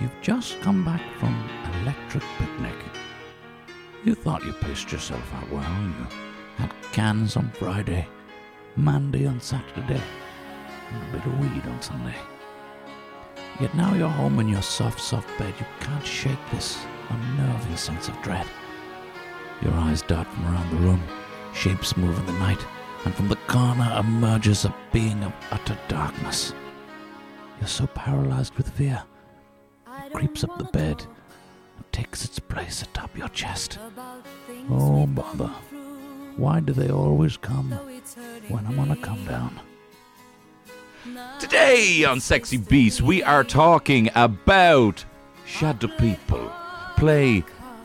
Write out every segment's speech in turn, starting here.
You've just come back from an electric picnic. You thought you pissed yourself out well, and you had cans on Friday, Mandy on Saturday, and a bit of weed on Sunday. Yet now you're home in your soft, soft bed. You can't shake this unnerving sense of dread. Your eyes dart from around the room. Shapes move in the night. And from the corner emerges a being of utter darkness. You're so paralyzed with fear. It creeps up the bed and takes its place atop your chest. Oh, bother. Why do they always come when I'm on a come down? Today on Sexy Beast, we are talking about Shadow People. Play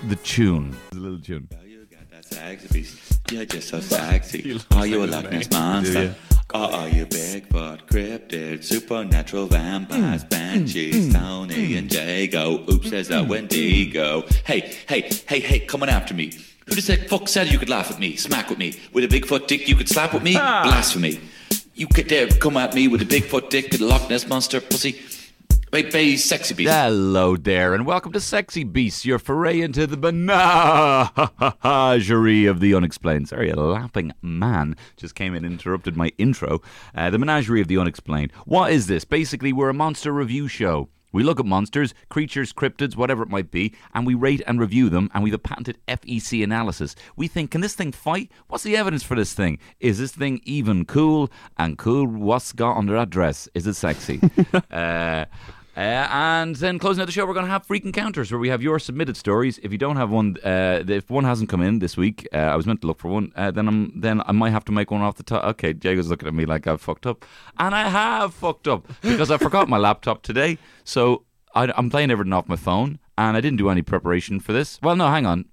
the tune. There's a little tune. You got that sexy beast. You're just so sexy. Are you a Loch Ness monster? Or are you Bigfoot, cryptid, supernatural vampires, banshees, Tony and Jago? Oops, there's a Wendigo. Hey, coming after me. Who the fuck said you could laugh at me, smack with me? With a Bigfoot dick you could slap with me? Blasphemy. You could dare come at me with a Bigfoot dick and a Loch Ness monster pussy. Baby, Sexy Beast. Hello there, and welcome to Sexy Beast, your foray into the menagerie of the unexplained. Sorry, a laughing man just came and interrupted my intro. The menagerie of the unexplained. What is this? Basically, we're a monster review show. We look at monsters, creatures, cryptids, whatever it might be, and we rate and review them, and we have a patented FEC analysis. We think, can this thing fight? What's the evidence for this thing? Is this thing even cool? And cool, what's got under that dress? Is it sexy? And then closing out the show, we're going to have freak encounters where we have your submitted stories. If you don't have one, if one hasn't come in this week, I was meant to look for one, then I might have to make one off the top. Okay, Jago's looking at me like I've fucked up. And I have fucked up because I forgot my laptop today. So I'm playing everything off my phone and I didn't do any preparation for this. Well, no, hang on.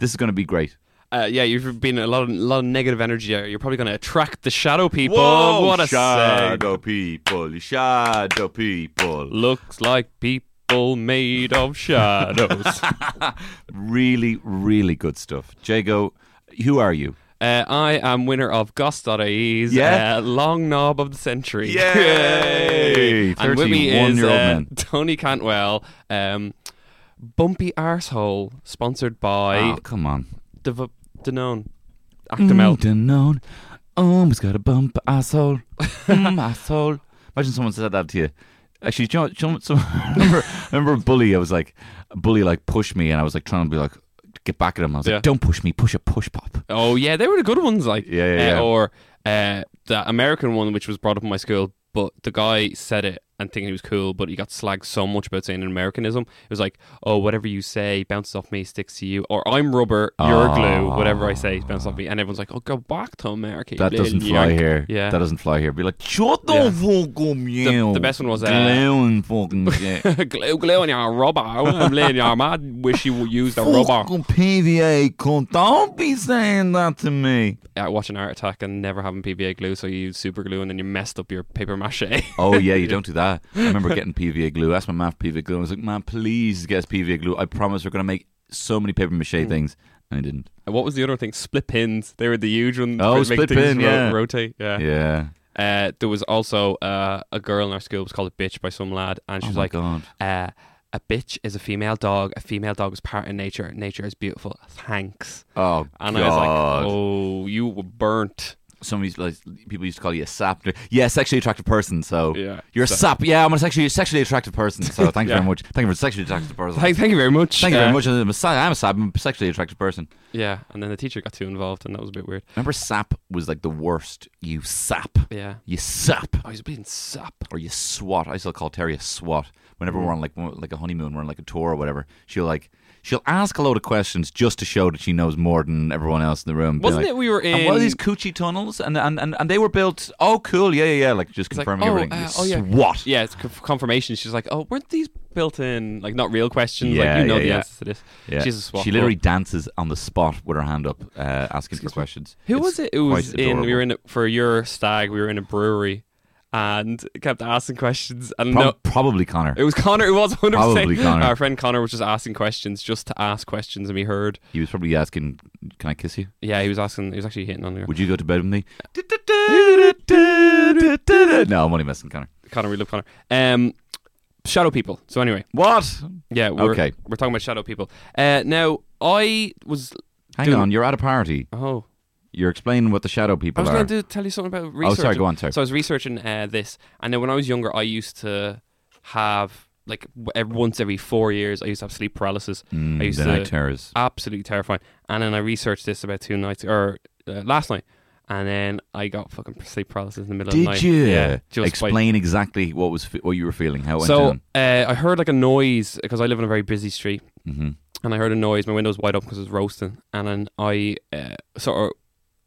This is going to be great. Yeah, you've been a lot of negative energy there. You're probably going to attract the shadow people. Whoa, what a shadow people, shadow people. Looks like people made of shadows. Really, really good stuff. Jago, who are you? I am winner of Goss.ie's Long Knob of the Century. Yay! And with me is Tony Cantwell, Bumpy Arsehole, sponsored by... Oh, come on. Danone. Actimel. Danone. Oh, he's got a bump, asshole. Asshole. Imagine someone said that to you. Actually, do you know, remember a bully? I was like, a bully like pushed me, and I was like trying to be like, get back at him. I was like, don't push me, push a push pop. Oh yeah, they were the good ones. Like Or the American one, which was brought up in my school, but the guy said it and thinking he was cool, but he got slagged so much about saying an Americanism. It was like, oh, whatever you say bounces off me, sticks to you, or I'm rubber, you're glue, whatever I say bounces off me. And everyone's like, oh, go back to America. That doesn't fly here. Yeah. That doesn't fly here. Be like, shut the fuck up, you. The best one was glue and fucking shit. glue and your rubber. I'm laying your mad. Wish you would use the rubber. Fucking PVA, cunt. Don't be saying that to me. Yeah, watching Art Attack and never having PVA glue, so you use super glue and then you messed up your paper mache. Oh yeah, you don't do that. I remember getting PVA glue. I asked my mum for PVA glue. I was like, "Mum, please get us PVA glue. I promise we're going to make so many paper mache things." And I didn't. And what was the other thing? Split pins. They were the huge ones. Oh, split pin. Rotate. Yeah. There was also a girl in our school. It was called a bitch by some lad, and she was like, God. A bitch is a female dog. A female dog is part of nature. Nature is beautiful. Thanks." Oh, and God. I was like, "Oh, you were burnt." people used to call you a sap. Yeah, sexually attractive person. So yeah, you're a sap. Yeah, I'm a sexually attractive person. So thank you very much. Thank you for sexually attractive person. Thank you very much. Thank you very much. I'm a sap. I'm a sexually attractive person. Yeah, and then the teacher got too involved, and that was a bit weird. Remember, sap was like the worst. You sap. Yeah. You sap. I was being sap. Or you swat. I still call Terry a swat. Whenever we're on like a honeymoon, we're on like a tour or whatever, she'll ask a load of questions just to show that she knows more than everyone else in the room. Wasn't it we were in... And what are these coochie tunnels? And they were built... Oh, cool. Yeah. Like, just confirming everything. What? Yeah, it's confirmation. She's like, oh, weren't these built in... Like, not real questions. Yeah, like, you know the answers to this. Yeah. She's a swat. She literally dances on the spot with her hand up, asking for questions. Who was it? It was in... We were in... For your stag, we were in a brewery... And kept asking questions, and probably Connor. It was Connor. It was 100%. Probably Connor. Our friend Connor was just asking questions, just to ask questions, and we heard he was probably asking, "Can I kiss you?" Yeah, he was asking. He was actually hitting on her. Would you go to bed with me? No, I'm only messing, Connor. Connor, we love Connor. Shadow people. So anyway, what? Yeah, we're talking about shadow people. Now I was. Hang on, you're at a party. Oh. You're explaining what the shadow people are. I was going to tell you something about research. Oh, sorry, go on, sorry. So I was researching this, and then when I was younger, I used to have, like, once every 4 years, I used to have sleep paralysis. The night terrors. Absolutely terrifying. And then I researched this about last night, and then I got fucking sleep paralysis in the middle of the night. Did you? Yeah. Explain exactly what you were feeling, how it went down. So I heard, like, a noise, because I live on a very busy street, and I heard a noise. My window's wide open because it was roasting, and then I sort of...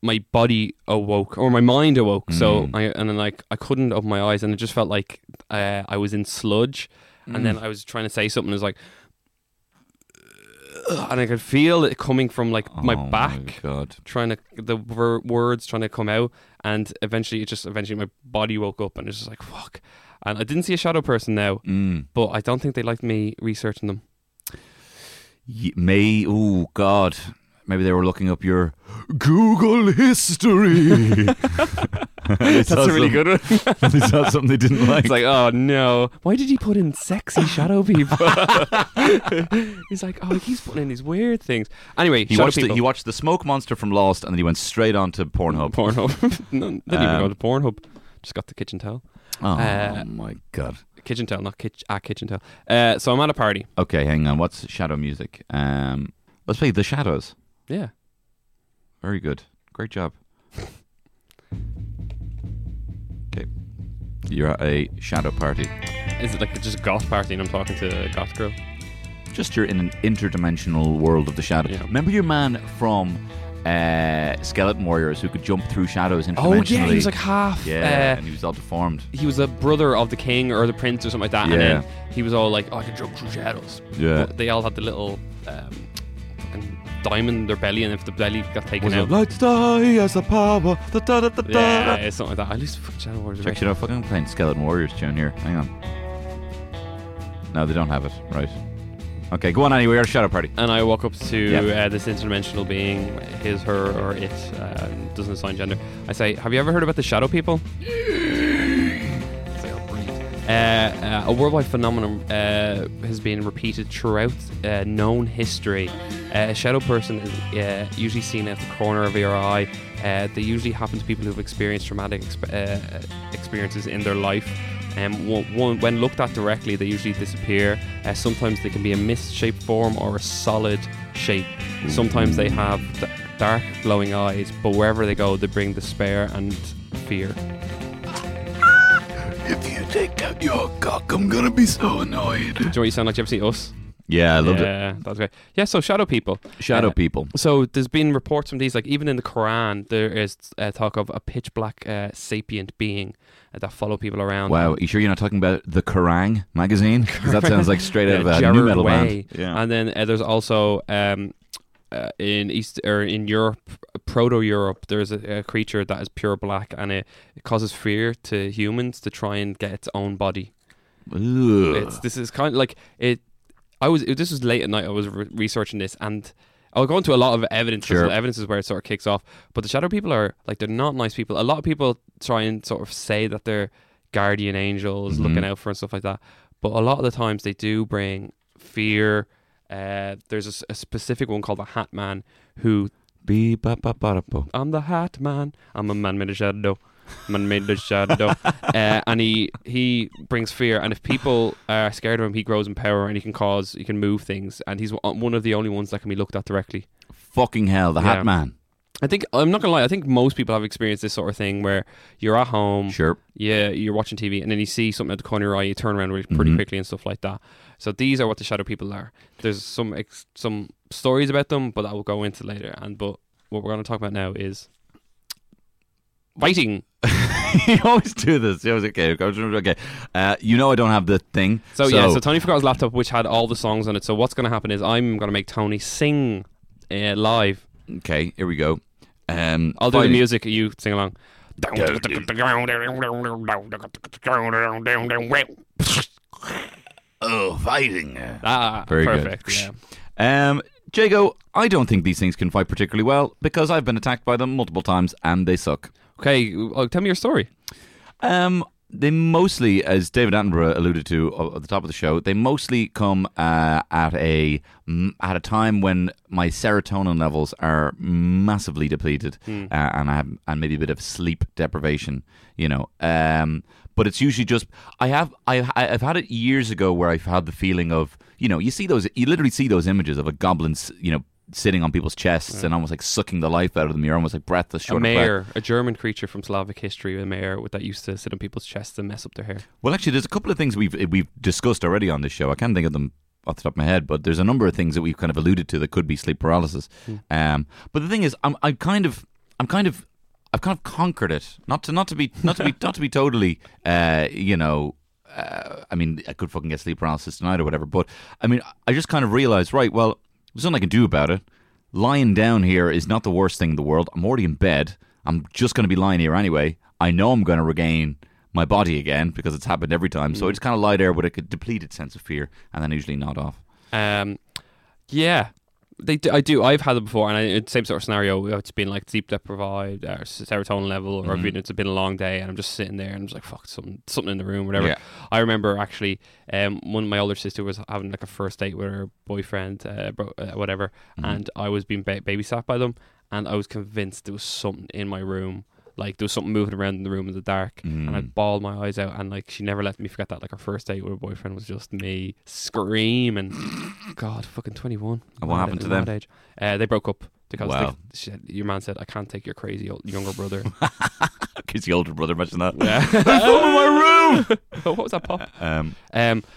My body awoke, or my mind awoke. So I couldn't open my eyes, and it just felt like I was in sludge. And then I was trying to say something. It was like, and I could feel it coming from like my back, words trying to come out. And eventually my body woke up, and it's just like fuck. And I didn't see a shadow person now, but I don't think they liked me researching them. Oh God. Maybe they were looking up your Google history. That's a really good one. They saw something they didn't like. It's like, oh no. Why did he put in sexy shadow people? He's like, oh, he keeps putting in these weird things. Anyway, he watched the smoke monster from Lost, and then he went straight on to Pornhub. No, didn't even go to Pornhub. Just got the kitchen towel. Oh my God. Kitchen towel, not kitchen towel. So I'm at a party. Okay, hang on. What's shadow music? Let's play The Shadows. Yeah. Very good. Great job. Okay. You're at a shadow party. Is it like just a goth party and I'm talking to a goth girl? Just you're in an interdimensional world of the shadow. Yeah. Remember your man from Skeleton Warriors who could jump through shadows interdimensionally? Oh yeah, he was like half. Yeah, and he was all deformed. He was a brother of the king or the prince or something like that. Yeah. And then he was all like, oh, I can jump through shadows. Yeah. But they all had the little... diamond their belly, and if the belly got taken out, lights die as the power. Yeah, something like that. I lose fucking Shadow Warriors. Check it out. Fucking playing Skeleton Warriors tune here. Hang on. No, they don't have it. Right. Okay, go on anyway. We're at a shadow party, and I walk up to this interdimensional being, his, her, or it. Doesn't assign gender. I say, "Have you ever heard about the shadow people?" A worldwide phenomenon has been repeated throughout known history. A shadow person is usually seen at the corner of your eye. They usually happen to people who've experienced traumatic experiences in their life. When looked at directly, they usually disappear. Sometimes they can be a mist-shaped form or a solid shape. Sometimes they have dark, glowing eyes, but wherever they go, they bring despair and fear. If you take out your cock, I'm gonna be so annoyed. Do you know what you sound like? You ever seen Us? Yeah, I loved it. Yeah, that's great. Yeah, so shadow people. Shadow people. So there's been reports from these, like even in the Quran, there is talk of a pitch black sapient being that follow people around. Wow, are you sure you're not talking about the Kerrang! Magazine? Because that sounds like straight out of a new metal band. Yeah. And then there's also in Europe, Proto-Europe, there's a creature that is pure black, and it causes fear to humans to try and get its own body. Ugh. This is kind of like it. This was late at night. I was researching this, and I'll go into a lot of evidence. Sure. Evidence is where it sort of kicks off. But the shadow people are like, they're not nice people. A lot of people try and sort of say that they're guardian angels looking out for and stuff like that. But a lot of the times they do bring fear. There's a specific one called the Hat Man who I'm the hat man. I'm a man made of shadow. Man made of shadow. And he brings fear. And if people are scared of him, he grows in power and he can move things. And he's one of the only ones that can be looked at directly. Fucking hell, the hat man. I think, I'm not going to lie, I think most people have experienced this sort of thing where you're at home. Sure. Yeah, you're watching TV and then you see something at the corner of your eye, you turn around really pretty quickly and stuff like that. So these are what the shadow people are. There's some stories about them, but that we'll go into later. But what we're going to talk about now is fighting. You always do this. You always, okay. I don't have the thing. So Tony forgot his laptop, which had all the songs on it. So what's going to happen is I'm going to make Tony sing live. Okay, here we go. I'll do the music, you sing along. Oh, fighting. Very perfect. Good. Yeah. Jago, I don't think these things can fight particularly well because I've been attacked by them multiple times and they suck. Okay, tell me your story. They mostly, as David Attenborough alluded to at the top of the show, they mostly come at a time when my serotonin levels are massively depleted, and maybe a bit of sleep deprivation, you know. But it's usually just I've had it years ago where I've had the feeling of, you know, you literally see those images of a goblin, you know, sitting on people's chests and almost like sucking the life out of them. You're almost like breathless. Short a mare, of breath. A German creature from Slavic history, a mare that used to sit on people's chests and mess up their hair. Well, actually, there's a couple of things we've discussed already on this show. I can't think of them off the top of my head, but there's a number of things that we've kind of alluded to that could be sleep paralysis. But the thing is, I've kind of conquered it. Not to be totally, I mean, I could fucking get sleep paralysis tonight or whatever. But I mean, I just kind of realized, right? Well, there's nothing I can do about it. Lying down here is not the worst thing in the world. I'm already in bed. I'm just going to be lying here anyway. I know I'm going to regain my body again because it's happened every time. So I just kind of lie there with a depleted sense of fear and then usually nod off. Yeah, I do. I've had it before, and it's the same sort of scenario. It's been like sleep deprived, or serotonin level, or it's been a long day, and I'm just sitting there and I'm just like, fuck, something in the room, whatever. Yeah. I remember actually, one of my older sister was having like a first date with her boyfriend, whatever, and I was being babysat by them, and I was convinced there was something in my room. Like there was something moving around in the room in the dark, and I bawled my eyes out, and like she never let me forget that. Like her first date with her boyfriend was just me screaming. God, fucking 21. And what happened to them? Age. They broke up because your man said, "I can't take your crazy younger brother." Crazy older brother, imagine that. Yeah. There's something in my room. What was that pop?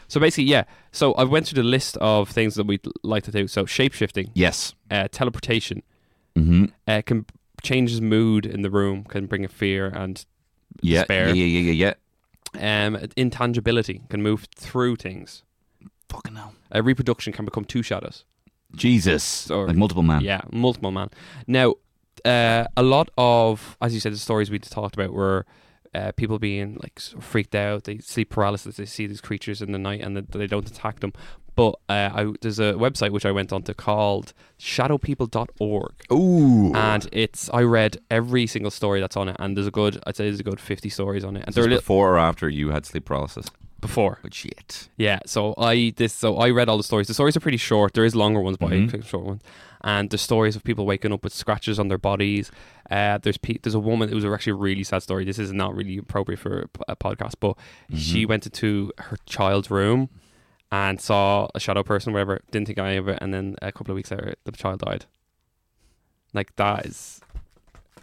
So basically, yeah. So I went through the list of things that we'd like to do. So shapeshifting. Yes. Teleportation. Mm-hmm. Can changes mood in the room, can bring a fear and despair. Yeah. Intangibility, can move through things. Fucking hell. Reproduction, can become two shadows. Jesus. Or, like multiple man. Yeah, multiple man. Now, a lot of, as you said, the stories we talked about were people being like freaked out. They sleep paralysis. They see these creatures in the night and they don't attack them. But there's a website which I went on to called shadowpeople.org. Ooh. And I read every single story that's on it, and I'd say there's a good 50 stories on it. And before or after you had sleep paralysis? Before. But shit. Yeah, so I read all the stories. The stories are pretty short. There is longer ones, but I picked short ones. And the stories of people waking up with scratches on their bodies. There's a woman. It was actually a really sad story. This is not really appropriate for a podcast, but she went into her child's room and saw a shadow person, whatever. Didn't think any of it, and then a couple of weeks later, the child died. Like that is,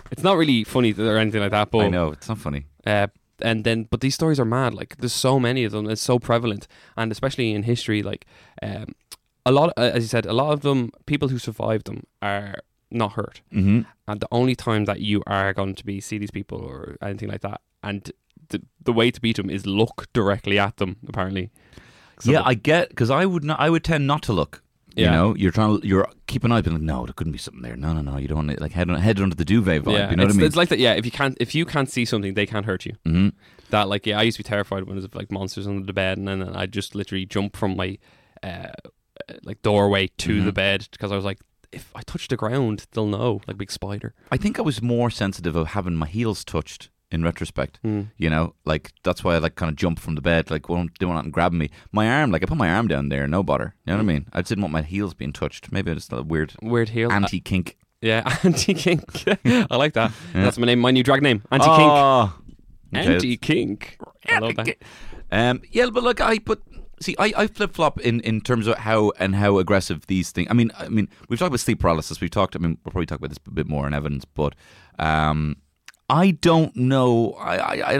it's not really funny or anything like that. But I know it's not funny. But these stories are mad. Like there's so many of them. It's so prevalent, and especially in history, like a lot. As you said, a lot of them, people who survived them are not hurt. Mm-hmm. And the only time that you are going to see these people or anything like that, and the way to beat them is look directly at them. Apparently. Yeah, I get, because I would tend not to look. You know, you're keeping an eye, being like, no, there couldn't be something there. No, you don't want to, like head under the duvet vibe. Yeah, you know what I mean? It's like that. Yeah, if you can't see something, they can't hurt you. Mm-hmm. That like, yeah, I used to be terrified when there was like monsters under the bed, and then I just literally jumped from my like doorway to the bed because I was like, if I touch the ground, they'll know, like big spider. I think I was more sensitive of having my heels touched. In retrospect, you know, like that's why I like kind of jumped from the bed, like they went out and grabbing me. My arm, like I put my arm down there, no bother. You know what I mean? I just didn't want my heels being touched. Maybe it's a weird heel anti kink. Yeah, anti-kink. I like that. Yeah. That's my name, my new drag name. Anti-kink. Oh, okay. Anti-kink. I love that. Yeah, but look, I flip-flop in terms of how aggressive these things. I mean, we've talked about sleep paralysis. We'll probably talk about this a bit more in evidence, but I don't know. I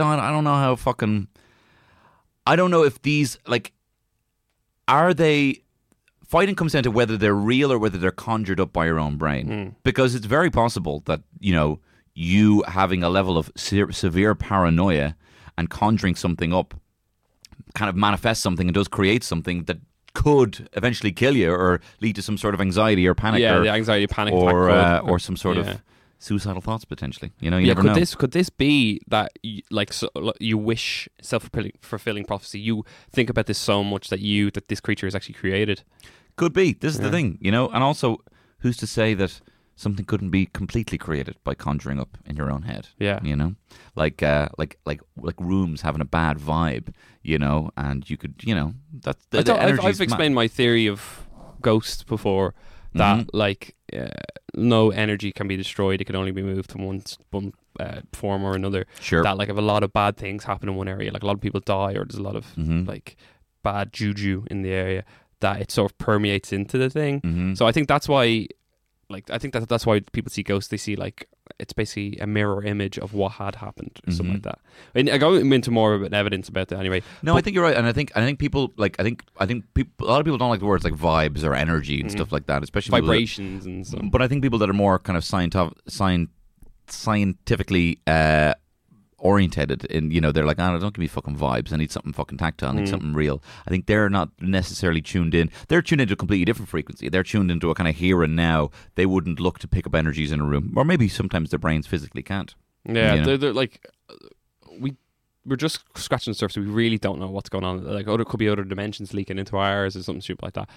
don't know if these, like, are they? Fighting comes down to whether they're real or whether they're conjured up by your own brain, because it's very possible that, you know, you having a level of severe paranoia and conjuring something up kind of manifests something and does create something that could eventually kill you or lead to some sort of anxiety or panic. Yeah, the anxiety, panic, or some sort of suicidal thoughts potentially. You know, you never know. Could this be that you wish self-fulfilling prophecy? You think about this so much that this creature is actually created. Could be. This is the thing, you know. And also, who's to say that something couldn't be completely created by conjuring up in your own head? Yeah, you know, like rooms having a bad vibe, you know, and you could, you know, that's the I've explained my theory of ghosts before, that no energy can be destroyed; it can only be moved from one form or another. Sure. That, like, if a lot of bad things happen in one area, like a lot of people die, or there's a lot of like bad juju in the area, that it sort of permeates into the thing. Mm-hmm. So I think that's why, like, that's why people see ghosts. They see, like, it's basically a mirror image of what had happened, or something like that. And I go into more of an evidence about that anyway. No, but I think you're right, and I think people a lot of people don't like the words like vibes or energy and stuff like that, especially vibrations and stuff. But I think people that are more kind of scientifically oriented, and, you know, they're like, don't give me fucking vibes. I need something fucking tactile. I need something real. I think they're not necessarily tuned in. They're tuned into a completely different frequency. They're tuned into a kind of here and now. They wouldn't look to pick up energies in a room, or maybe sometimes their brains physically can't. Yeah, you know? They're like, we're just scratching the surface. We really don't know what's going on. Like, it could be other dimensions leaking into ours or something stupid like that.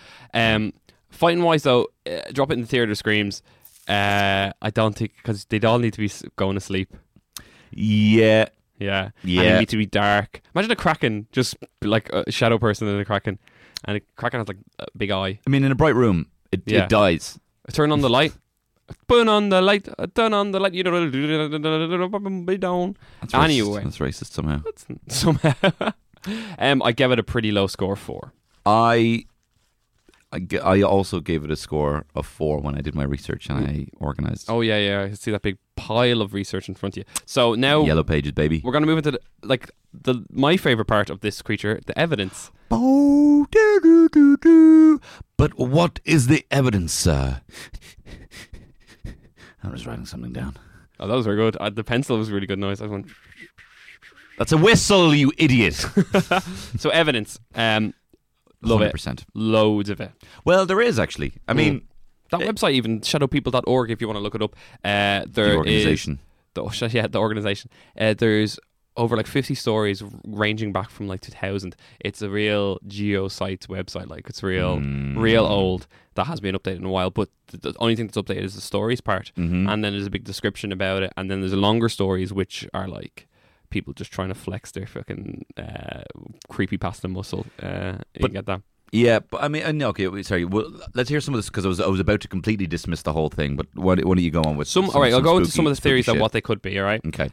Fighting wise though, drop it in the theater screams. I don't think, because they'd all need to be going to sleep. Yeah. And it needs to be dark. Imagine a kraken, just like a shadow person and a kraken, and a kraken has like a big eye. I mean, in a bright room, it dies. Turn on the light. Turn on the light. Turn on the light. You don't be down. Anyway, that's racist somehow. I gave it a pretty low score, 4. I also gave it a score of 4 when I did my research and I organised. Oh, yeah. I see that big pile of research in front of you. So now... Yellow pages, baby. We're going to move into my favourite part of this creature, the evidence. Oh, but what is the evidence, sir? I was writing something down. Oh, that was very good. The pencil was really good noise. I was going... That's a whistle, you idiot. So, evidence. Love 100%. It. Loads of it. Well, there is actually. I mean, that website, even shadowpeople.org, if you want to look it up. There the organization. The organization. There's over like 50 stories ranging back from like 2000. It's a real geoscience website. Like, it's real old. That has been updated in a while, but the only thing that's updated is the stories part. Mm-hmm. And then there's a big description about it. And then there's longer stories, which are like people just trying to flex their fucking creepypasta muscle. You can get that. Yeah, but I mean, okay, sorry. Well, let's hear some of this, because I was about to completely dismiss the whole thing, but what do you go on with? All right, I'll go into some of the theories of what they could be, all right? Okay.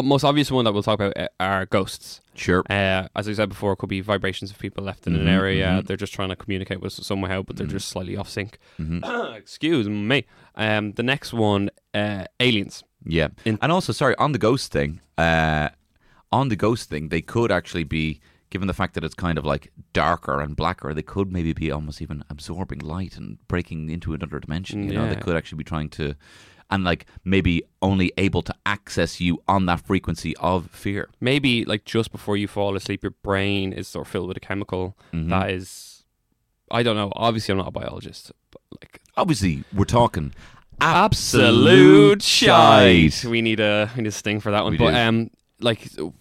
Most obvious one that we'll talk about are ghosts. Sure. As I said before, it could be vibrations of people left in an area. Mm-hmm. They're just trying to communicate with us somehow, but they're just slightly off sync. Mm-hmm. Excuse me. The next one, aliens. Yeah. And also, sorry, on the ghost thing, they could actually be, given the fact that it's kind of like darker and blacker, they could maybe be almost even absorbing light and breaking into another dimension. You know, they could actually be trying to, and like maybe only able to access you on that frequency of fear. Maybe like just before you fall asleep, your brain is sort of filled with a chemical that is, I don't know. Obviously, I'm not a biologist, but like, obviously, we're talking absolute shite. We need a sting for that one. But you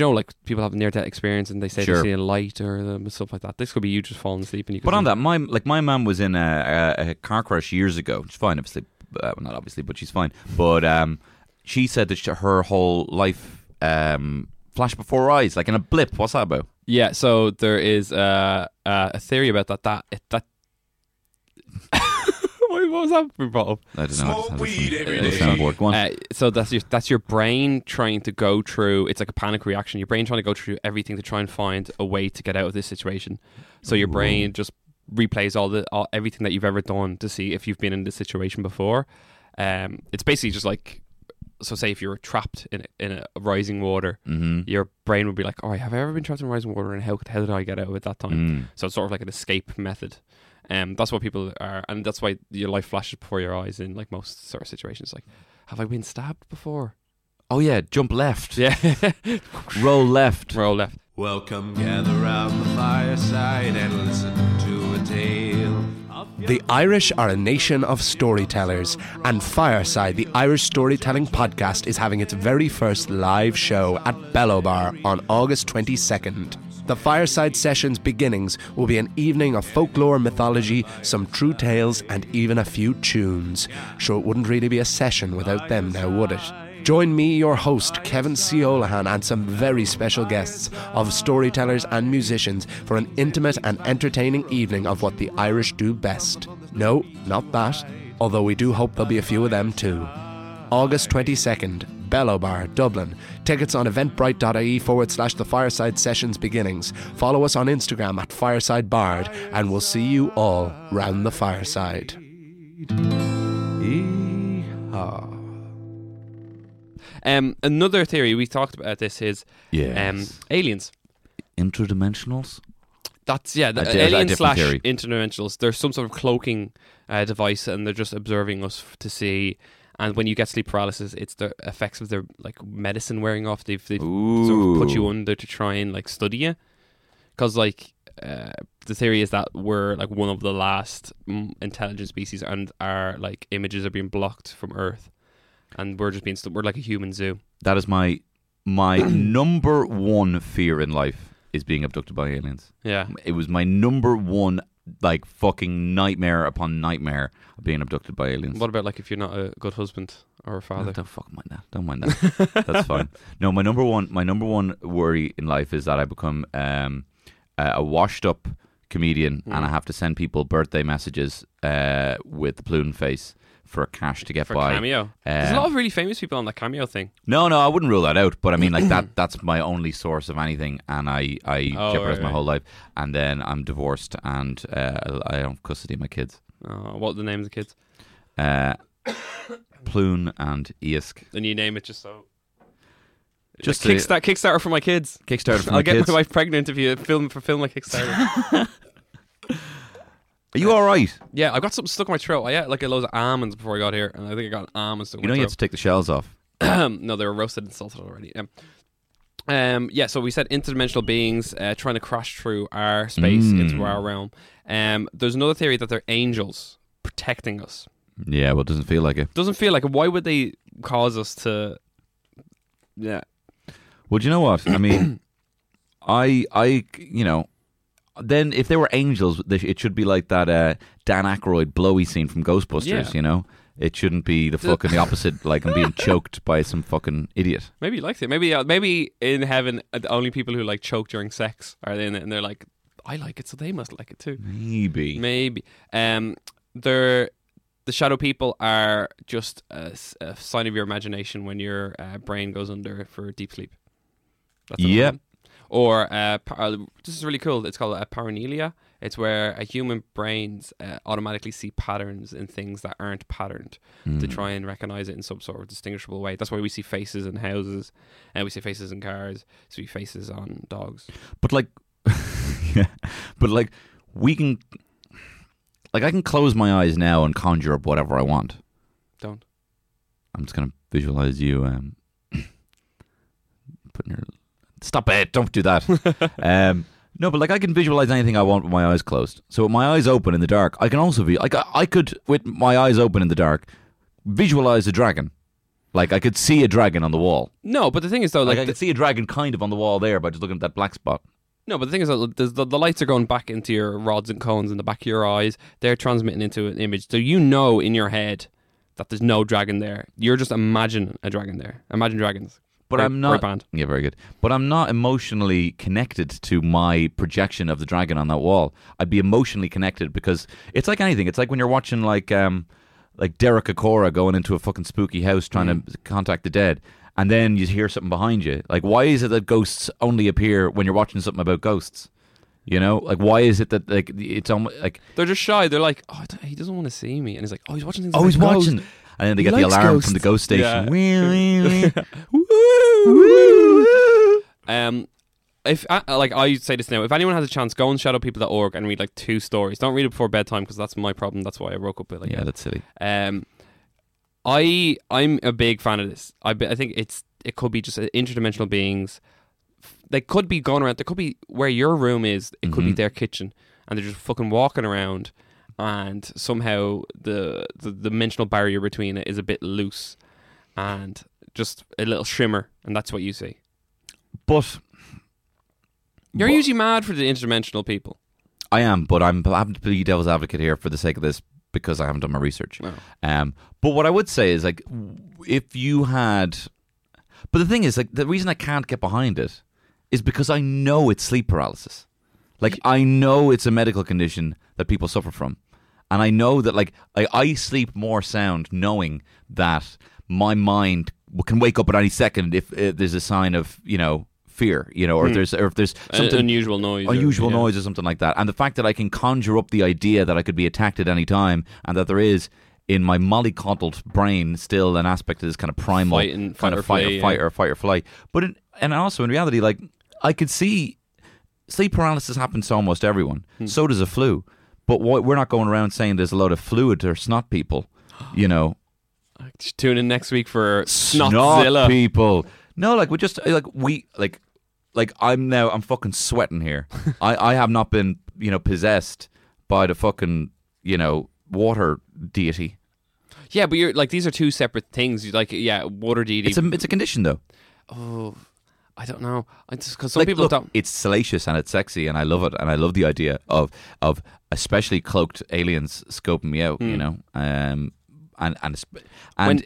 know, like people have near death experience and they say they see a light or stuff like that. This could be you just falling asleep and you. But on that, my mum was in a car crash years ago. She's fine, obviously. Not obviously, but she's fine. But she said that her whole life flashed before her eyes, like in a blip. What's that about? Yeah. So there is a theory about that. What was that we brought up? I don't know. Smoke weed every day. So that's your brain trying to go through. It's like a panic reaction. Your brain trying to go through everything to try and find a way to get out of this situation. So your brain just replays everything that you've ever done to see if you've been in this situation before. It's basically just like, so say if you were trapped in a rising water, your brain would be like, all right, have I ever been trapped in rising water, and how did I get out of it that time? So it's sort of like an escape method. That's what people are, and that's why your life flashes before your eyes in like most sort of situations. Like, have I been stabbed before? Oh yeah, jump left. Yeah. Roll left. Welcome, gather round the fireside and listen to a tale. The Irish are a nation of storytellers, and Fireside, the Irish storytelling podcast, is having its very first live show at Bellow Bar on August 22nd. The Fireside Sessions beginnings will be an evening of folklore, mythology, some true tales, and even a few tunes. Sure, it wouldn't really be a session without them now, would it? Join me, your host, Kevin C. O'Lahan, and some very special guests of storytellers and musicians for an intimate and entertaining evening of what the Irish do best. No, not that, although we do hope there'll be a few of them too. August 22nd. Bellow Bar, Dublin. Tickets on eventbrite.ie/the Fireside Sessions beginnings. Follow us on Instagram @Fireside Bard, and we'll see you all round the fireside. Yeehaw. Another theory we talked about this is aliens, interdimensionals. That's alien/interdimensionals. There's some sort of cloaking device, and they're just observing us to see. And when you get sleep paralysis, it's the effects of their like medicine wearing off. They've sort of put you under to try and like study you, because like the theory is that we're like one of the last intelligent species, and our like images are being blocked from Earth, and we're just being we're like a human zoo. That is my number one fear in life, is being abducted by aliens. Yeah, it was my number one. Like fucking nightmare upon nightmare of being abducted by aliens. What about like if you're not a good husband or a father? No, don't mind that. That's fine. No, my number one worry in life is that I become a washed up comedian and I have to send people birthday messages with the balloon face for cash to get by. Cameo. There's a lot of really famous people on that Cameo thing. No, I wouldn't rule that out, but I mean like that's my only source of anything, and I jeopardise my whole life, and then I'm divorced, and I don't have custody of my kids. Oh, what are the names of the kids? Plune and Isk. And you name it just so... Just like Kickstarter for my kids. Kickstarter for my kids. I'll get my wife pregnant if you film a Kickstarter. Are you all right? Yeah, I got something stuck in my throat. I ate like a load of almonds before I got here, and I think I got an almond stuck in my throat. You know you have to take the shells off. No, they were roasted and salted already. So we said interdimensional beings trying to crash through our space into our realm. There's another theory that they're angels protecting us. Yeah, well, it doesn't feel like it. Doesn't feel like it. Why would they cause us to... Yeah. Well, do you know what? I mean, I you know... Then, if they were angels, it should be like that Dan Aykroyd blowy scene from Ghostbusters, you know? It shouldn't be the fucking the opposite, like I'm being choked by some fucking idiot. Maybe he likes it. Maybe in heaven, the only people who like choke during sex are in it, and they're like, I like it, so they must like it too. Maybe. The shadow people are just a sign of your imagination when your brain goes under for deep sleep. That's another one. Or this is really cool. It's called pareidolia. It's where human brains automatically see patterns in things that aren't patterned to try and recognize it in some sort of distinguishable way. That's why we see faces in houses, and we see faces in cars, so we see faces on dogs. But like, I can close my eyes now and conjure up whatever I want. Don't. I'm just gonna visualize you putting your. Stop it, don't do that. No, but like I can visualize anything I want with my eyes closed. So with my eyes open in the dark, I can also be like I could, with my eyes open in the dark, visualize a dragon. Like I could see a dragon on the wall. No, but the thing is though, like I could see a dragon kind of on the wall there by just looking at that black spot. No, but the thing is that the lights are going back into your rods and cones in the back of your eyes. They're transmitting into an image. So you know in your head that there's no dragon there. You're just imagining a dragon there. Imagine dragons. But I'm not. Band. Yeah, very good. But I'm not emotionally connected to my projection of the dragon on that wall. I'd be emotionally connected because it's like anything. It's like when you're watching like Derek Akora going into a fucking spooky house trying to contact the dead, and then you hear something behind you. Like, why is it that ghosts only appear when you're watching something about ghosts? You know, like, why is it that like it's almost like they're just shy? They're like, oh, he doesn't want to see me, and he's like, oh, he's watching things. Oh, he's watching. Ghosts. And then they get the alarm ghosts. From the ghost station. Yeah. If I say this now, if anyone has a chance, go on shadowpeople.org and read like 2 stories. Don't read it before bedtime because that's my problem. That's why I woke up with like that's silly. I'm a big fan of this. I think it could be just interdimensional beings. They could be going around. They could be where your room is. It could be their kitchen, and they're just fucking walking around. And somehow the dimensional barrier between it is a bit loose and just a little shimmer, and that's what you see. But you're usually mad for the interdimensional people. I am, but I'm having to be devil's advocate here for the sake of this because I haven't done my research. No. But what I would say is, like, if you had... But the thing is, like, the reason I can't get behind it is because I know it's sleep paralysis. Like, I know it's a medical condition that people suffer from. And I know that, like, I sleep more sound knowing that my mind can wake up at any second if there's a sign of, you know, fear, you know, or if there's something unusual noise. Unusual noise or something like that. And the fact that I can conjure up the idea that I could be attacked at any time and that there is, in my mollycoddled brain, still an aspect of this kind of primal fight or flight. But also, in reality, like, I could see... Sleep paralysis happens to almost everyone. So does a flu. But we're not going around saying there's a lot of fluid or snot people, you know. Just tune in next week for Snotzilla. People. No, like, we're just, like, I'm fucking sweating here. I have not been, you know, possessed by the fucking, you know, water deity. Yeah, but you're, like, these are 2 separate things. You're like, yeah, water deity. It's a condition, though. Oh, I don't know. Because some people don't. It's salacious and it's sexy, and I love it, and I love the idea of especially cloaked aliens scoping me out. You know, and when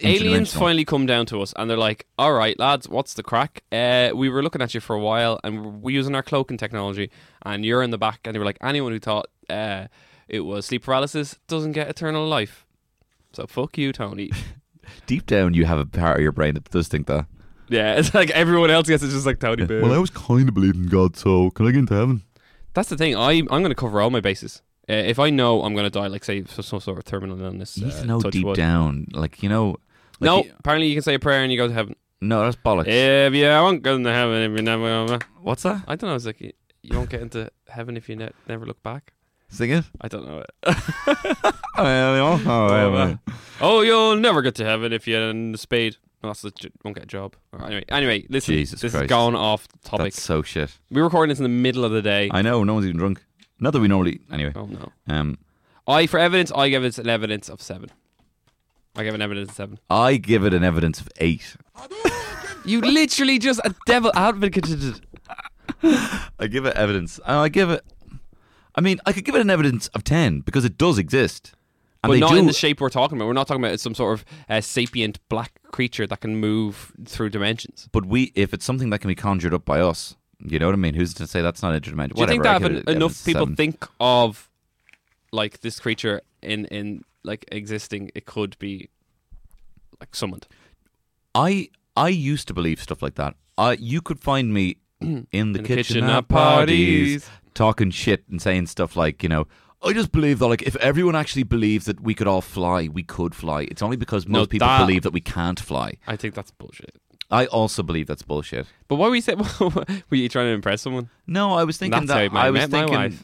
aliens finally come down to us, and they're like, "All right, lads, what's the crack? We were looking at you for a while, and we're using our cloaking technology, and you're in the back." And they were like, "Anyone who thought it was sleep paralysis doesn't get eternal life." So fuck you, Tony. Deep down, you have a part of your brain that does think that. Yeah, it's like everyone else gets it just like Tony Boo. Well, I was kind of believing in God, so can I get into heaven? That's the thing. I'm going to cover all my bases. If I know I'm going to die, like, say, some sort of terminal illness. You need to know deep down. Like, you know... Like, no, apparently you can say a prayer and you go to heaven. No, that's bollocks. If you won't go into heaven, if you never... What's that? I don't know. It's like, you won't get into heaven if you never look back. Sing it? I don't know it. Oh, you'll never get to heaven if you're in the spade. No, that's won't get a job. Right, anyway, listen, Jesus Christ. Is gone off topic. That's so shit. We're recording this in the middle of the day. I know, no one's even drunk. Not that we normally... Anyway. Oh, no. I give it an evidence of 7. I give it an evidence of 7. I give it an evidence of 8. You literally just a devil advocated. I give it evidence. I could give it an evidence of 10 because it does exist. And but not in the shape we're talking about. We're not talking about some sort of sapient black creature that can move through dimensions. But if it's something that can be conjured up by us, you know what I mean? Who's to say that's not interdimensional? Do you think that enough people think of like this creature in like existing? It could be like summoned. I used to believe stuff like that. You could find me in the kitchen at parties talking shit and saying stuff like, you know. I just believe that, like, if everyone actually believes that we could all fly, we could fly. It's only because most people believe that we can't fly. I think that's bullshit. I also believe that's bullshit. But what were you trying to impress someone? No, I was thinking that. I was thinking.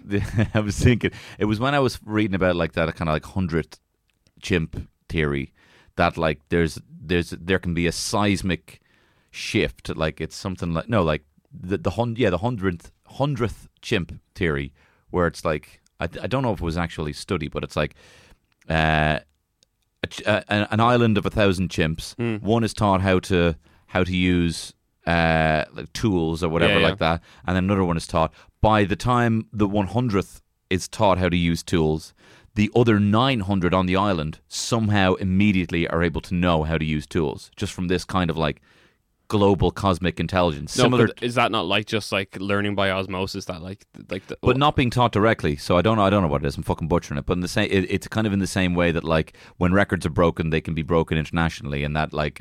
I was thinking it was when I was reading about like that kind of like 100th chimp theory that like there can be a seismic shift. Like it's something like the 100th chimp theory where it's like. I don't know if it was actually studied, but it's like an island of 1,000 chimps. One is taught how to use like tools or whatever like that, and then another one is taught. By the time the 100th is taught how to use tools, the other 900 on the island somehow immediately are able to know how to use tools just from this kind of like global cosmic intelligence. No, similar but is that not like just like learning by osmosis? That like but not being taught directly. So I don't know what it is. I'm fucking butchering it. But in the same, it's kind of in the same way that like when records are broken, they can be broken internationally, and that like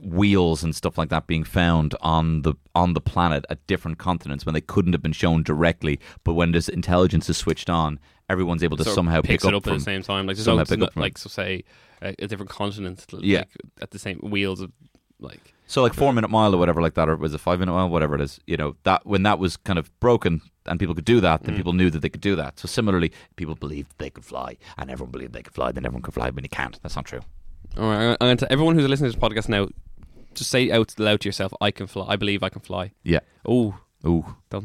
wheels and stuff like that being found on the planet at different continents when they couldn't have been shown directly. But when this intelligence is switched on, everyone's able to somehow pick it up at the same time. Like somehow pick up from like so say a different continent. Yeah. Like, at the same wheels of like. So like 4 minute mile or whatever like that, or was it 5 minute mile, whatever it is, you know, that when that was kind of broken and people could do that, then people knew that they could do that. So similarly, people believed they could fly, and everyone believed they could fly, then everyone could fly when you can't. That's not true. All right, and to everyone who's listening to this podcast now, just say out loud to yourself, I can fly, I believe I can fly. Yeah. Ooh.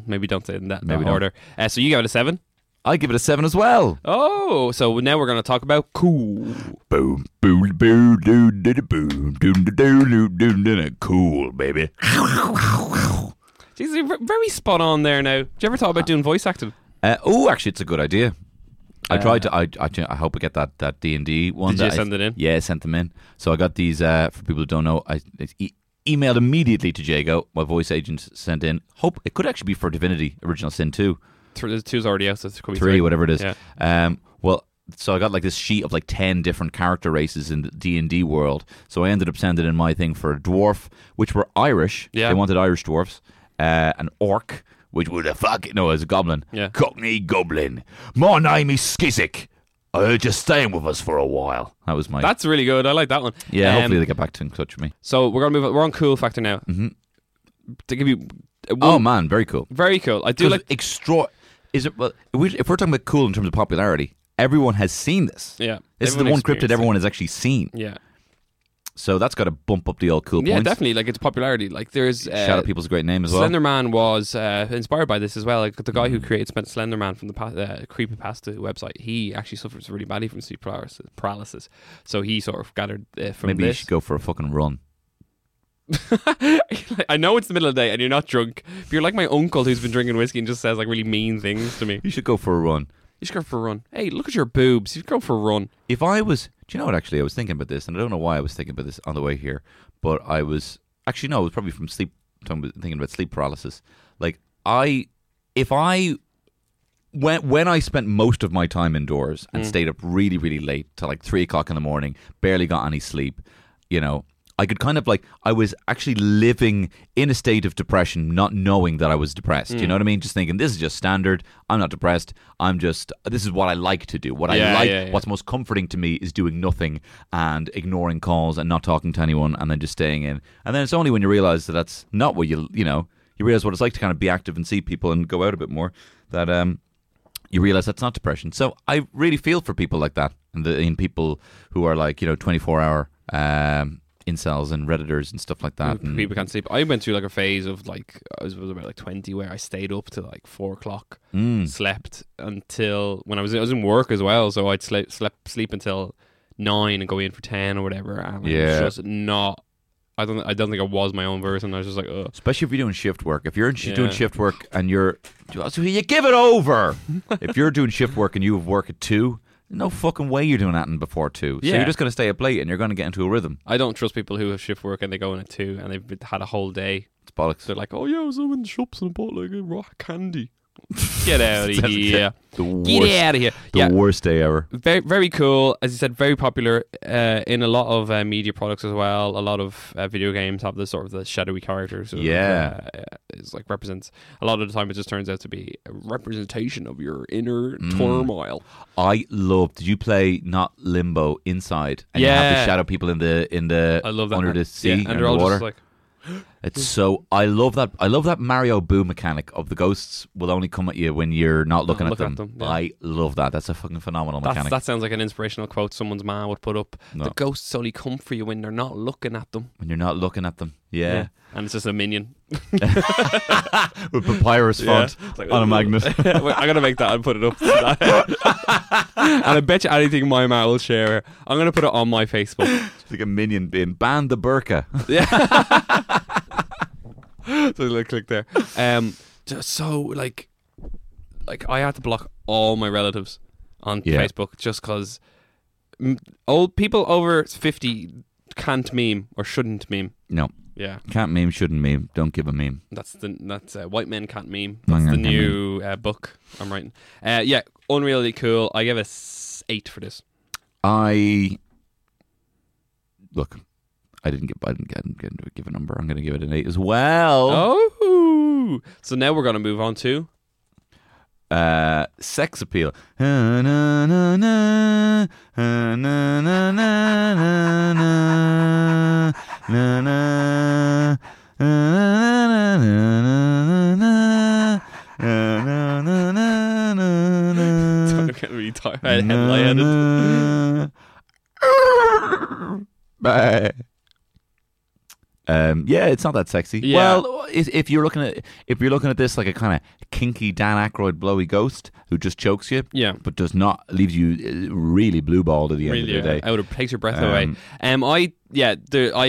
Maybe don't say it in that order. So you gave it a 7? I give it a 7 as well. Oh, so now we're going to talk about cool. Boom, boom, boom, doom, doom, boom, doom, doom, doom, doom, cool, baby. Jeez, you're very spot on there now. Did you ever thought about doing voice acting? Actually, it's a good idea. I tried to. I hope I get that D&D one. Did you send it in? Yeah, I sent them in. So I got these for people who don't know. I emailed immediately to Jago, my voice agent, sent in. Hope it could actually be for Divinity Original Sin 2. 2's already out, so it's probably 3, whatever it is. Yeah. Well, so I got like this sheet of like 10 different character races in the D&D world. So I ended up sending in my thing for a dwarf, which were Irish. Yeah. They wanted Irish dwarfs. An orc, which was a fuck. No, it was a goblin. Yeah. Cockney goblin. My name is Skizik. I heard you're staying with us for a while. That was my. That's really good. I like that one. Yeah. Hopefully they get back in touch with me. So we're gonna move on. We're on cool factor now. Mm-hmm. To give you. Oh man, very cool. Very cool. I do like extraordinary. Is it well? If we're talking about cool in terms of popularity, everyone has seen this. Yeah, this is the one cryptid everyone has actually seen. Yeah, so that's got to bump up the old cool points. Yeah, definitely. Like its popularity. Like there's Shadowpeople's a great name as well. Slender Man was inspired by this as well. Like the guy who created Slender Man from the creepypasta website, he actually suffers really badly from sleep paralysis. So he sort of gathered from maybe this. You should go for a fucking run. I know it's the middle of the day and you're not drunk, but you're like my uncle who's been drinking whiskey and just says like really mean things to me. You should go for a run. Hey, look at your boobs. You should go for a run. If I was, do you know what, actually I was thinking about this, and I don't know why I was thinking about this on the way here, but I was actually, no, it was probably from sleep, thinking about sleep paralysis. Like When I spent most of my time indoors and stayed up really, really late till like 3 o'clock in the morning, barely got any sleep, you know, I could kind of like, I was actually living in a state of depression, not knowing that I was depressed. You know what I mean? Just thinking, this is just standard. I'm not depressed. This is what I like to do. What's most comforting to me is doing nothing and ignoring calls and not talking to anyone and then just staying in. And then it's only when you realize that that's not what you realize what it's like to kind of be active and see people and go out a bit more, that you realize that's not depression. So I really feel for people like that, and in people who are like, 24-hour, incels and redditors and stuff like that. People can't sleep. I went through like a phase of like, I was about like 20 where I stayed up to like 4 o'clock, slept until when I was in work as well, so I'd sleep until 9 and go in for 10 or whatever. And yeah, it's just not. I don't think I was my own person. I was just like, ugh. Especially if you're doing shift work. If you're doing shift work and you give it over. If you're doing shift work and you have work at 2. No fucking way you're doing that in before 2. Yeah. So you're just going to stay up late and you're going to get into a rhythm. I don't trust people who have shift work and they go in at 2 and they've had a whole day. It's bollocks. They're like, oh yeah, I was in the shops and I bought like a raw candy. Get out of here. The worst day ever. Very, very cool. As you said, very popular in a lot of media products as well. A lot of video games have the sort of the shadowy characters. It's like represents a lot of the time. It just turns out to be a representation of your inner turmoil. I love. Did you play not Limbo Inside? And you have the shadow people in the I love that under the sea and they're all water. Just like. It's so I love that Mario Boo mechanic of the ghosts will only come at you when you're not looking at them. Yeah. I love that. That's a fucking phenomenal mechanic. That sounds like an inspirational quote someone's man would put up. No. The ghosts only come for you when they're not looking at them. When you're not looking at them, yeah. And it's just a minion with papyrus font like, on a magnet. I'm gonna make that and put it up. And I bet you anything my man will share it. I'm gonna put it on my Facebook. It's like a minion being banned the burqa. Yeah. So I click there. So like I had to block all my relatives on Facebook just because old people over 50 can't meme or shouldn't meme. No, Yeah. Can't meme, shouldn't meme. Don't give a meme. That's White Men Can't Meme. That's the new book I'm writing. Yeah, unreally cool. I give it 8 for this. I didn't give a number. I'm going to give it an 8 as well. Oh, so now we're going to move on to sex appeal. I'm getting really tired. I had headlighted. Bye. Yeah, it's not that sexy. Yeah. Well, if you're looking at this like a kind of kinky Dan Aykroyd blowy ghost who just chokes you, yeah, but leaves you really blue balled at the end of the day. I would have takes your breath away. I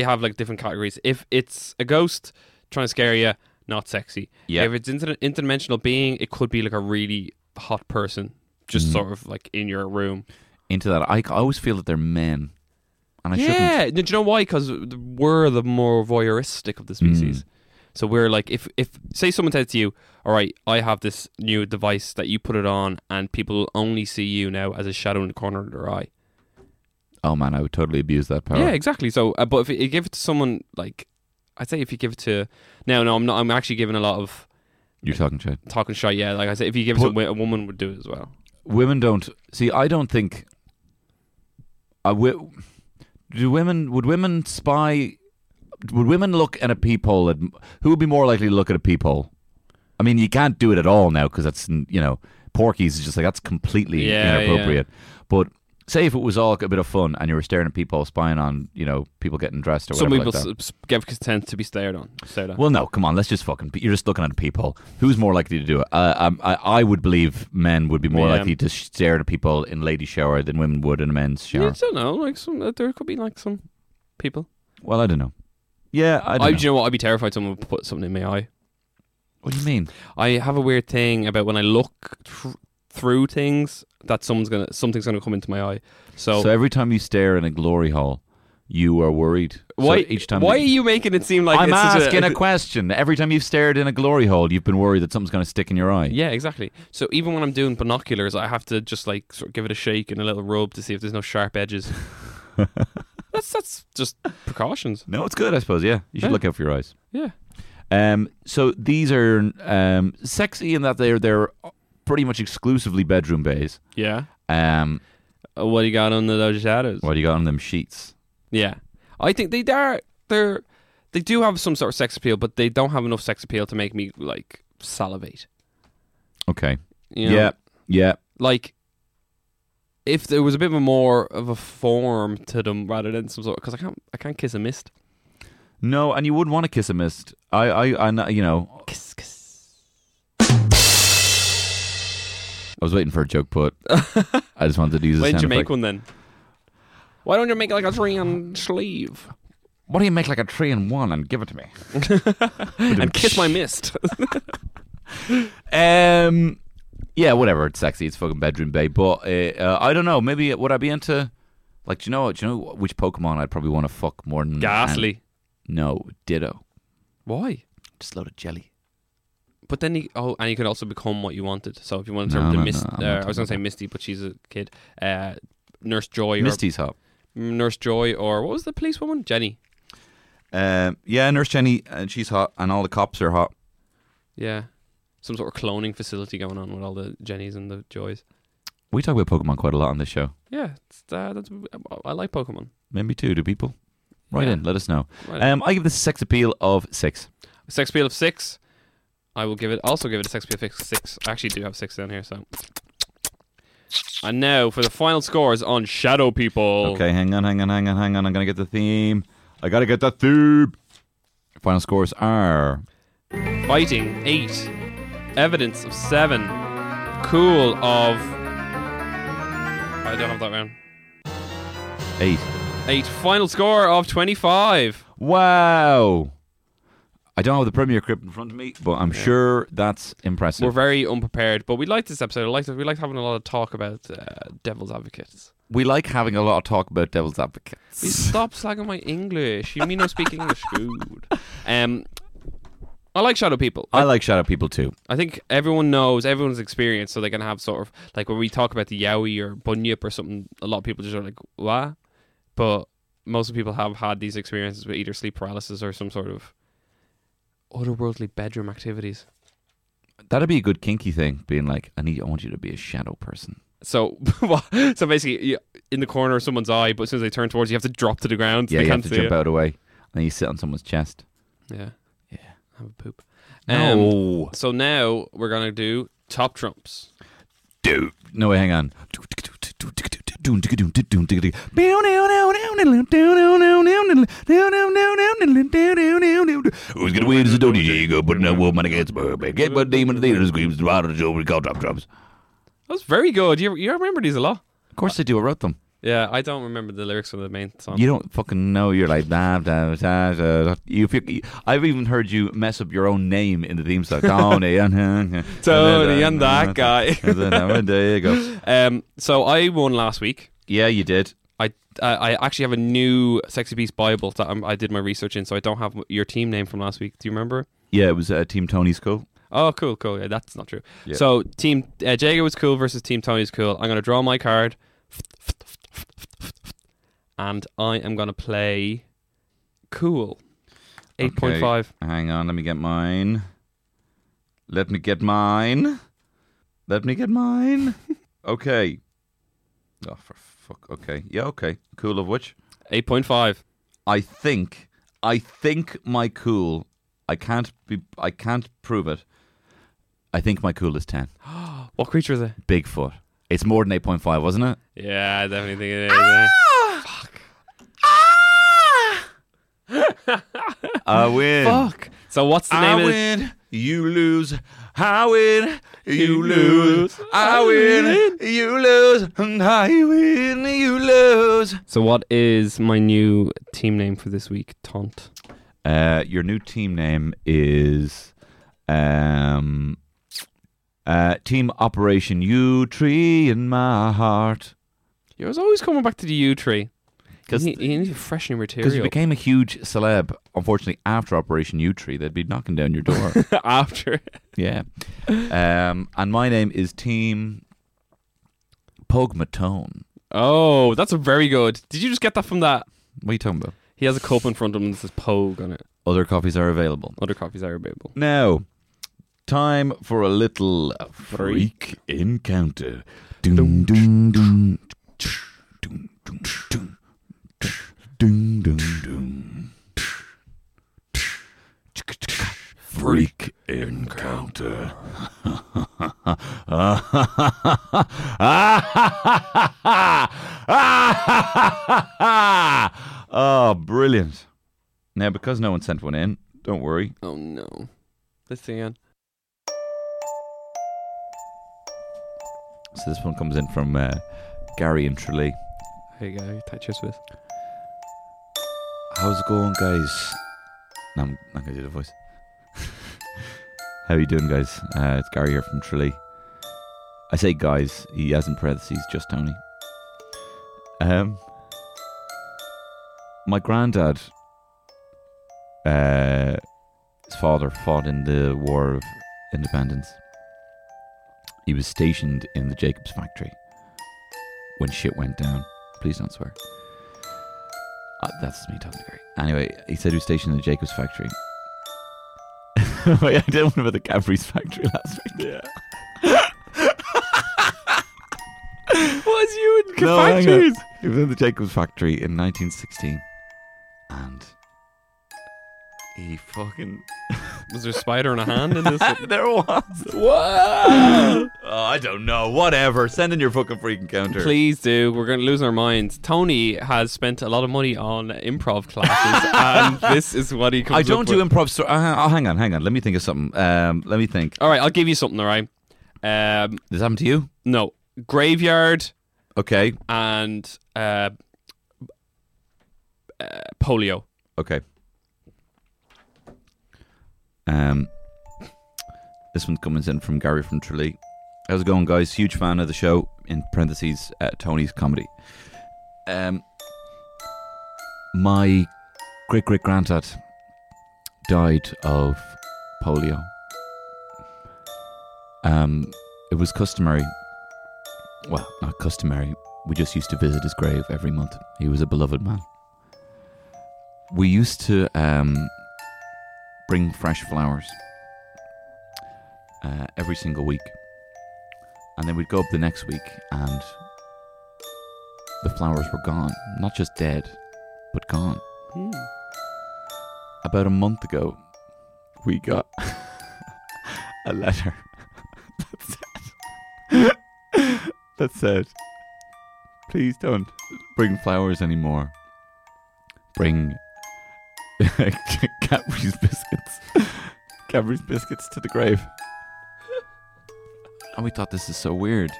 have like different categories. If it's a ghost trying to scare you, not sexy. Yeah. If it's interdimensional being, it could be like a really hot person just sort of like in your room. Into that, I always feel that they're men. And I shouldn't. Do you know why? Because we're the more voyeuristic of the species. Mm. So we're like, if say someone said to you, all right, I have this new device that you put it on and people will only see you now as a shadow in the corner of their eye. Oh man, I would totally abuse that power. Yeah, exactly. So, but if you give it to someone, like, I'd say if you give it to... No, I'm not. I'm actually giving a lot of... You're talking shit. Talking shit, yeah. Like I said, if you give it to a woman would do it as well. Women don't... See, I don't think... Would women spy? Would women look at a peephole? Who would be more likely to look at a peephole? I mean, you can't do it at all now because that's, you know, Porky's is just like, that's completely inappropriate. Yeah. But say if it was all like a bit of fun and you were staring at people, spying on, you know, people getting dressed or whatever. Some people give consent to be stared at. Well, no, come on, let's just you're just looking at a peephole. Who's more likely to do it? I would believe men would be more likely to stare at people in ladies' shower than women would in a men's shower. Yeah, I don't know, like there could be like some people. Well, I don't know. Yeah, I don't know. Do you know what? I'd be terrified someone would put something in my eye. What do you mean? I have a weird thing about when I look through things that something's gonna come into my eye. So every time you stare in a glory hole, you are worried. Why? So each time why are you making it seem like I'm asking a question? Every time you've stared in a glory hole, you've been worried that something's gonna stick in your eye. Yeah, exactly. So even when I'm doing binoculars, I have to just like sort of give it a shake and a little rub to see if there's no sharp edges. that's just precautions. No, it's good, I suppose. Yeah, you should look out for your eyes. Yeah. So these are sexy in that they're pretty much exclusively bedroom bays. Yeah. What do you got under those shadows? What do you got on them sheets? Yeah, I think they do have some sort of sex appeal, but they don't have enough sex appeal to make me like salivate. Okay. You know? Yeah. Like if there was a bit more of a form to them rather than some sort, because I can't kiss a mist. No, and you wouldn't want to kiss a mist. I you know. Kiss. I was waiting for a joke, but I just wanted to use a sound effect. Why didn't you make one then? Why don't you make like a 3-in sleeve? Why don't you make like a 3-in-1 and give it to me? And kiss my mist. Yeah, whatever. It's sexy. It's fucking bedroom babe. But I don't know. Maybe would I be into... Like, do you know which Pokemon I'd probably want to fuck more than... Ghastly. No, Ditto. Why? Just a load of jelly. But then you could also become what you wanted. So if you wanted to turn into Misty, I was going to say Misty, but she's a kid. Nurse Joy. Misty's hot. Nurse Joy, or what was the police woman? Jenny. Yeah, Nurse Jenny, and she's hot, and all the cops are hot. Yeah, some sort of cloning facility going on with all the Jennies and the Joys. We talk about Pokemon quite a lot on this show. Yeah, I like Pokemon. Maybe too. Do people? Write in, let us know. I give this a sex appeal of 6. Sex appeal of 6. I will give it a sex appeal of 6. I actually do have 6 down here, so. And now for the final scores on Shadow People. Okay, hang on. I'm going to get the theme. I got to get the theme. Final scores are... Fighting, 8. Evidence of 7. Cool of... I don't have that round. 8. Final score of 25. Wow. I don't have the Premier Crypt in front of me, but I'm sure that's impressive. We're very unprepared, but we liked this episode. We liked having a lot of talk about Devil's Advocates. We like having a lot of talk about Devil's Advocates. Please stop slagging my English. You mean I speak English? Good. I like Shadow People. I like Shadow People too. I think everyone knows, everyone's experienced, so they can have sort of, like when we talk about the Yowie or Bunyip or something, a lot of people just are like, what? But most people have had these experiences with either sleep paralysis or some sort of otherworldly bedroom activities. That'd be a good kinky thing, being like, I want you to be a shadow person. So basically, in the corner of someone's eye, but as soon as they turn towards you, you have to drop to the ground. Yeah, you have to jump out of the way. And you sit on someone's chest. Yeah. Have a poop. No. So now we're going to do top trumps. Dude. No, wait, hang on. Who's going to win? It's a Dodie Diego, but no woman against her. Get my demon to the theater screams. The rider show we call top trumps. That was very good. You remember these a lot. Of course I do. I wrote them. Yeah, I don't remember the lyrics of the main song. You don't fucking know. You're like, da, da, da, da. I've even heard you mess up your own name in the theme song. Tony and that guy. There you go. So I won last week. Yeah, you did. I actually have a new Sexy Beast Bible that I did my research in, so I don't have your team name from last week. Do you remember? Yeah, it was Team Tony's Cool. Oh, cool. Yeah, that's not true. Yeah. So Team Jago is cool versus Team Tony's cool. I'm going to draw my card. And I am going to play cool. 8.5. Hang on, let me get mine. Okay. Oh, for fuck. Okay. Yeah, okay. Cool of which? 8.5. I think my cool, I can't prove it. I think my cool is 10. What creature is it? Bigfoot. It's more than 8.5, wasn't it? Yeah, I definitely think it is. Fuck. I win. Fuck. So what's the name of it? I win, you lose. I win, you lose. I win, you lose. And I win, you lose. So what is my new team name for this week, Taunt? Your new team name is... Team Operation U Tree in my heart. You was always coming back to the U Tree. You need fresh new material. Because it became a huge celeb, unfortunately, after Operation U Tree. They'd be knocking down your door. After? Yeah. And my name is Team Pogmatone. Oh, that's a very good. Did you just get that from that? What are you talking about? He has a cup in front of him that says Pogue on it. Other copies are available. Now... time for a little freak encounter. Freak encounter. Oh, brilliant. Now, because no one sent one in, don't worry. Oh, no. Let's see again. So this one comes in from Gary in Tralee. Hey Gary, touch your Swiss. How's it going, guys? No, I'm not going to do the voice. How are you doing, guys? It's Gary here from Tralee. I say guys, he has in parentheses just Tony. My granddad, his father fought in the War of Independence. He was stationed in the Jacobs factory when shit went down. Please don't swear. That's me talking to Gary. Anyway, he said he was stationed in the Jacobs factory. Wait, I did one about the Cadbury's factory last week. Yeah. Was you in factories? He was in the Jacobs factory in 1916. And he fucking... Was there a spider in a hand in this? There was. Whoa! Oh, I don't know. Whatever. Send in your fucking freak encounter. Please do. We're going to lose our minds. Tony has spent a lot of money on improv classes, and this is what he comes up with. I don't do improv. Hang on. Let me think of something. Let me think. All right, I'll give you something, all right? Does this happen to you? No. Graveyard. Okay. And polio. Okay. This one's coming in from Gary from Tralee. How's it going, guys? Huge fan of the show, in parentheses, Tony's comedy. My great-great-granddad died of polio. It was customary. Well, not customary. We just used to visit his grave every month. He was a beloved man. We used to bring fresh flowers every single week. And then we'd go up the next week and the flowers were gone. Not just dead, but gone. About a month ago, we got a letter that said, please don't bring flowers anymore. Bring Cadbury's biscuits to the grave. And we thought, this is so weird.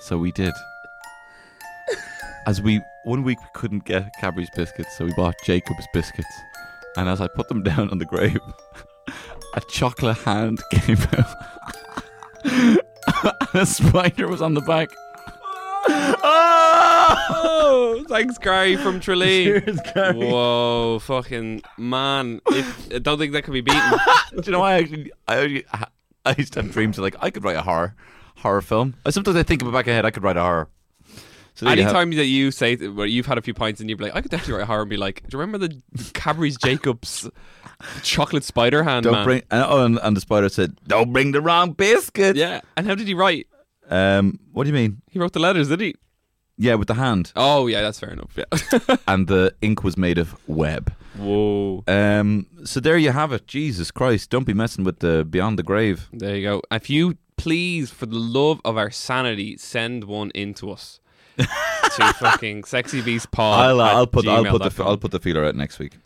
So we did. One week we couldn't get Cadbury's biscuits, so we bought Jacob's biscuits. And as I put them down on the grave, a chocolate hand came out. And a spider was on the back. Oh, thanks, Gary from Tralee. Cheers, Gary. Whoa, fucking man! I don't think that can be beaten. Do you know why? I used to have dreams of, like, I could write a horror film. Sometimes I think in my back of my head I could write a horror. So anytime that you say, well, you've had a few pints and you'd be like, I could definitely write a horror, and be like, do you remember the Cadbury's Jacobs chocolate spider hand? And the spider said, "Don't bring the wrong biscuit." Yeah, and how did he write? What do you mean? He wrote the letters, did he? Yeah, with the hand. Oh, yeah, that's fair enough. Yeah. And the ink was made of web. Whoa. So there you have it. Jesus Christ, don't be messing with the Beyond the Grave. There you go. If you please, for the love of our sanity, send one in to us. To fucking sexybeastpod. I'll put the feeler out next week.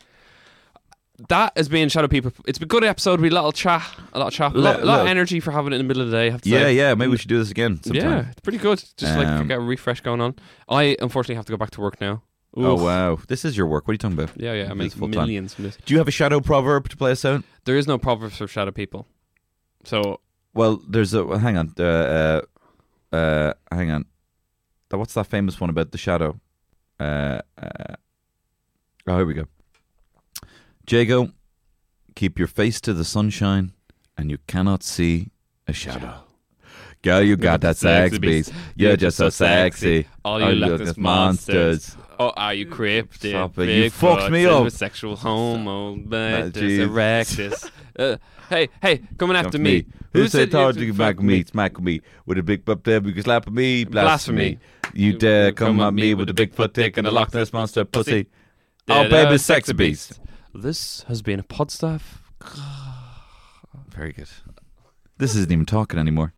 That has been Shadow People. It's been a good episode. We had a lot of chat, a lot of energy for having it in the middle of the day, I have to say. Yeah, maybe we should do this again sometime. Yeah, it's pretty good. Just get a refresh going on. I unfortunately have to go back to work now. Oof. Oh, wow. This is your work. What are you talking about? Yeah, I make millions from this. Do you have a shadow proverb to play us out? There is no proverb for shadow people. So... Well, there's a... Well, hang on. What's that famous one about the shadow? Oh, here we go. Jago, keep your face to the sunshine and you cannot see a shadow. Girl, you got that sexy beast. You're just so sexy. All you look as monsters. Oh, are you cryptic? You fucked me up. Sexual homo. Erectus. Hey, coming after me. Who said hard to smack me? Smack me with a big butt there because slap at me. Blasphemy. You dare come at me with a big foot dick and a Loch Ness monster pussy. Oh, baby, sexy beast. This has been a Podstaff. Very good. This isn't even talking anymore.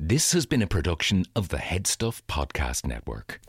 This has been a production of the Headstuff Podcast Network.